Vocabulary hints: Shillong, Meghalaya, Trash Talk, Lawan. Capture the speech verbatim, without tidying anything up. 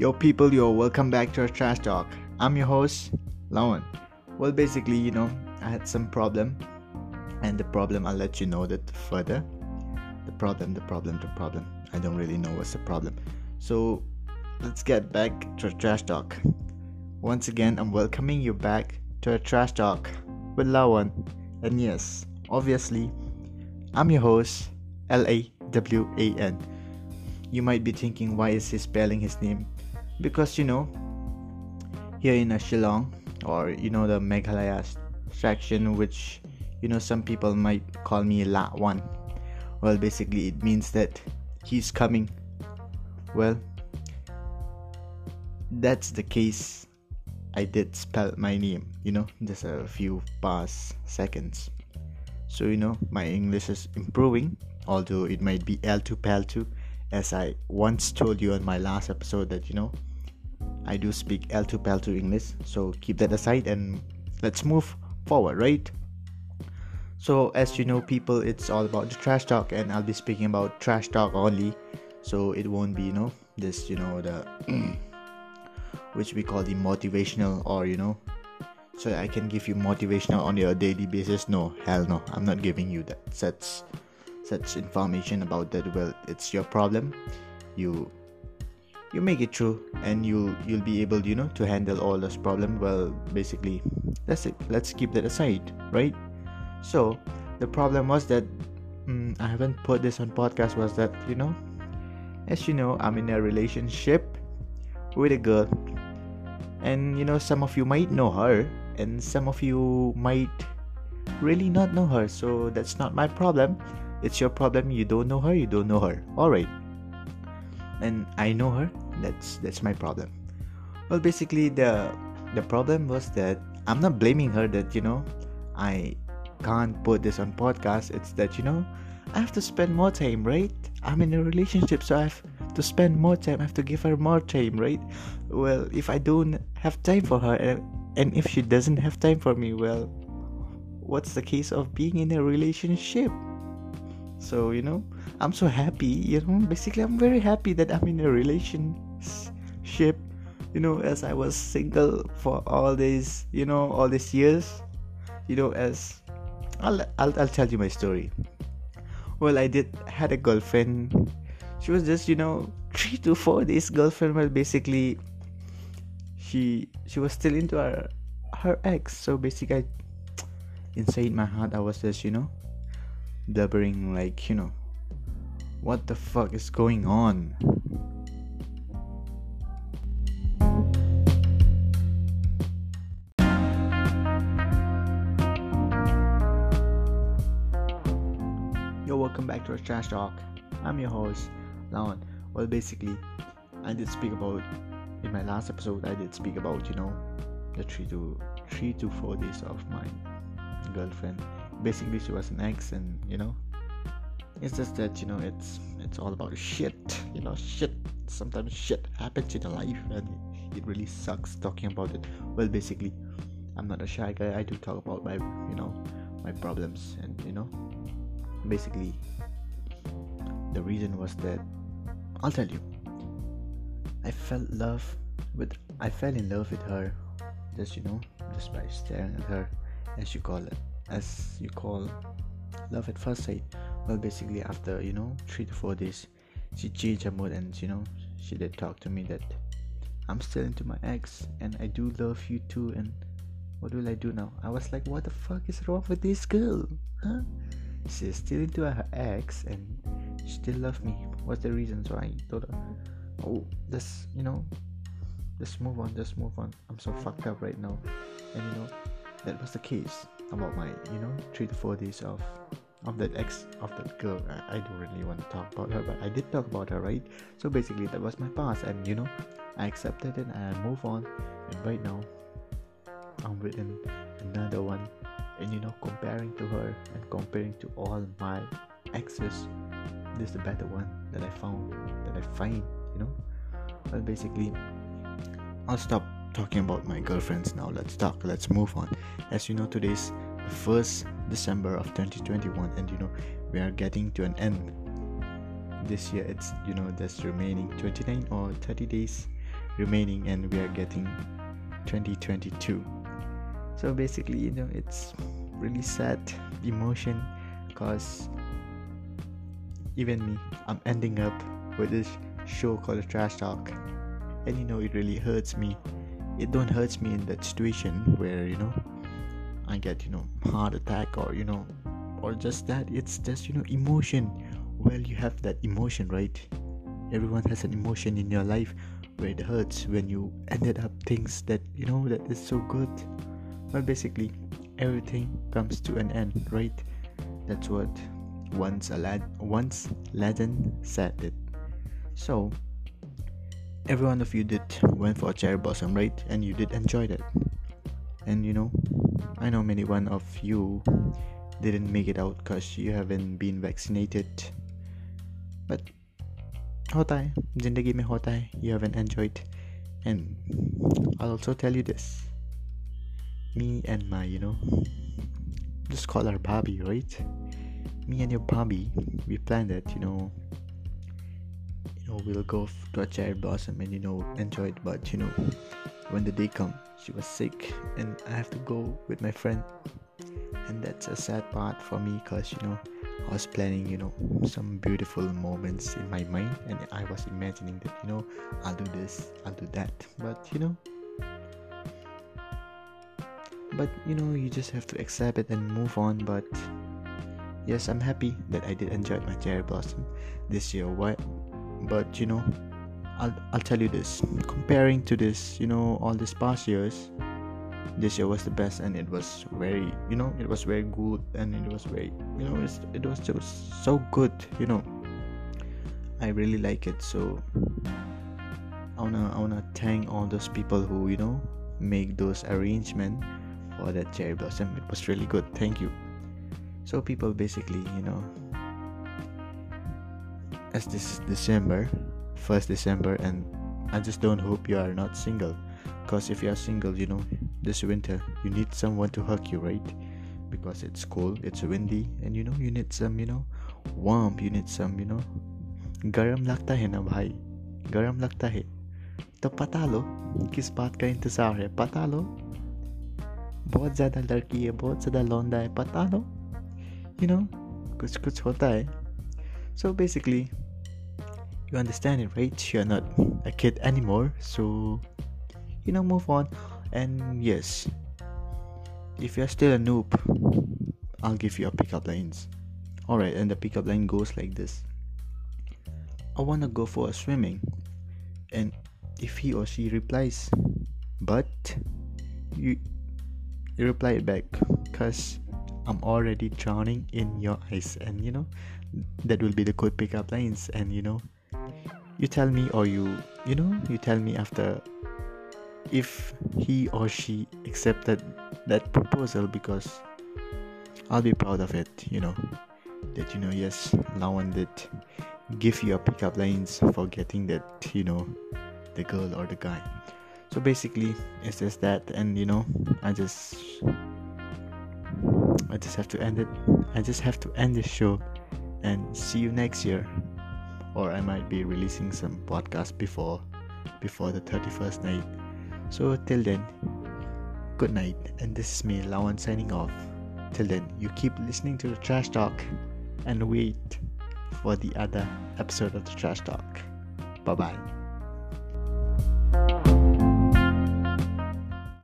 Yo people, yo, welcome back to our Trash Talk. I'm your host, Lawan. Well, basically, you know, I had some problem. And the problem, I'll let you know that further. The problem, the problem, the problem. I don't really know what's the problem. So, let's get back to our Trash Talk. Once again, I'm welcoming you back to our Trash Talk with Lawan. And yes, obviously, I'm your host, L A W A N. You might be thinking, why is he spelling his name? Because, you know, here in Shillong, or you know, the Meghalaya section, which, you know, some people might call me Lawan. Well, basically it means that he's coming. Well, that's the case. I did spell my name, you know, just a few past seconds. So, you know, my English is improving, although it might be L two P A L two. As I once told you on my last episode that, you know, I do speak L two P A L two English. So keep that aside and let's move forward, right? So as you know, people, it's all about the trash talk, and I'll be speaking about trash talk only. So it won't be, you know, this, you know, the which we call the motivational, or, you know, so I can give you motivational on your daily basis. No, hell no, I'm not giving you that. That's such information about that. Well, it's your problem. You you make it through, and you you'll be able, you know, to handle all this problem. Well, basically that's it. Let's keep that aside, right? So the problem was that um, I haven't put this on podcast, was that, you know, as you know, I'm in a relationship with a girl, and you know, some of you might know her and some of you might really not know her. So that's not my problem. It's your problem. You don't know her. You don't know her. Alright. And I know her. That's that's my problem. Well, basically, the the problem was that I'm not blaming her that, you know, I can't put this on podcast. It's that, you know, I have to spend more time, right? I'm in a relationship, so I have to spend more time. I have to give her more time, right? Well, if I don't have time for her, and, and if she doesn't have time for me, well, what's the case of being in a relationship? So, you know, I'm so happy, you know, basically I'm very happy that I'm in a relationship, you know, as I was single for all these, you know, all these years, you know, as, I'll, I'll, I'll tell you my story. Well, I did, had a girlfriend. She was just, you know, three to four days girlfriend. Well, basically, she, she was still into her, her ex. So basically, I, inside my heart, I was just, you know, blubbering like, you know, what the fuck is going on? Yo, welcome back to our Trash Talk. I'm your host, Lawan. Well, basically, I did speak about, in my last episode, I did speak about, you know, the three to three to four days of my girlfriend. Basically, she was an ex, and you know, it's just that, you know, it's it's all about shit, you know, shit. Sometimes shit happens in your life, and it really sucks talking about it. Well, basically, I'm not a shy guy. I do talk about my, you know, my problems, and you know, basically, the reason was that, I'll tell you, I fell in love with, I fell in love with her, just, you know, just by staring at her, as you call it. As you call love at first sight. Well, basically, after, you know, three to four days, she changed her mood, and you know, she did talk to me that I'm still into my ex, and I do love you too, and what will I do now? I was like, what the fuck is wrong with this girl? Huh? She's still into her ex, and she still loves me. What's the reason? So I told her, oh, just, you know, just move on, just move on. I'm so fucked up right now, and you know, that was the case. About my, you know, three to four days of of that ex, of that girl. I, I don't really want to talk about her, but I did talk about her, right? So basically, that was my past, and you know, I accepted it, and I move on. And right now, I'm with another one, and you know, comparing to her and comparing to all my exes, this is the better one that I found, that I find, you know. Well, basically, I'll stop talking about my girlfriends now. Let's talk, let's move on. As you know, today's the first of December of twenty twenty-one, and you know, we are getting to an end this year. It's, you know, there's remaining twenty-nine or thirty days remaining, and we are getting twenty twenty-two. So basically, you know, it's really sad emotion, cause even me, I'm ending up with this show called Trash Talk, and you know, it really hurts me. It don't hurts me in that situation where, you know, I get, you know, heart attack or, you know, or just that. It's just, you know, emotion. Well, you have that emotion, right? Everyone has an emotion in your life where it hurts when you ended up things that, you know, that is so good. Well, basically, everything comes to an end, right? That's what once a lad, once legend said it. So, every one of you did went for a cherry blossom, right? And you did enjoy that. And you know, I know many one of you didn't make it out because you haven't been vaccinated. But hota hai, zindagi mein hota hai, you haven't enjoyed. And I'll also tell you this. Me and my, you know, just call her Bobby, right? Me and your Bobby, we planned that, you know, you know, we'll go to a cherry blossom and, you know, enjoy it. But you know, when the day come, she was sick and I have to go with my friend. And that's a sad part for me, because you know, I was planning, you know, some beautiful moments in my mind, and I was imagining that, you know, I'll do this, I'll do that, but you know, but you know, you just have to accept it and move on. But yes, I'm happy that I did enjoy my cherry blossom this year. Why? But you know, I'll I'll tell you this. Comparing to this, you know, all these past years, this year was the best, and it was very, you know, it was very good, and it was very, you know, it's, it was just so good. You know, I really like it. So I wanna I wanna thank all those people who, you know, make those arrangements for that cherry blossom. It was really good. Thank you. So people, basically, you know, as this is December, first December, and I just don't hope you are not single, because if you are single, you know, this winter you need someone to hug you, right? Because it's cold, it's windy, and you know, you need some, you know, warm, you need some, you know, garam lagta hai na bhai, garam lagta hai, to pata lo kis baat ka intezaar hai, pata lo बहुत ज़्यादा लड़की है, बहुत ज़्यादा लौंडा है, पता लो, you know, कुछ कुछ होता है. So basically, you understand it, right? You're not a kid anymore, so you know, move on. And yes, if you're still a noob, I'll give you a pickup lines. Alright, and the pickup line goes like this. I wanna go for a swimming, and if he or she replies, but you you reply it back, cause I'm already drowning in your eyes, and you know, that will be the code pickup lines. And you know, you tell me, or you you know, you tell me after if he or she accepted that proposal, because I'll be proud of it, you know, that, you know, yes, Lawan did give you a pickup lines for getting that, you know, the girl or the guy. So basically, it's just that. And you know, I just I just have to end it. I just have to end this show, and see you next year. Or I might be releasing some podcast before before the thirty-first night. So till then, good night, and this is me, Lawan, signing off. Till then, you keep listening to the Trash Talk, and wait for the other episode of the Trash Talk. Bye bye.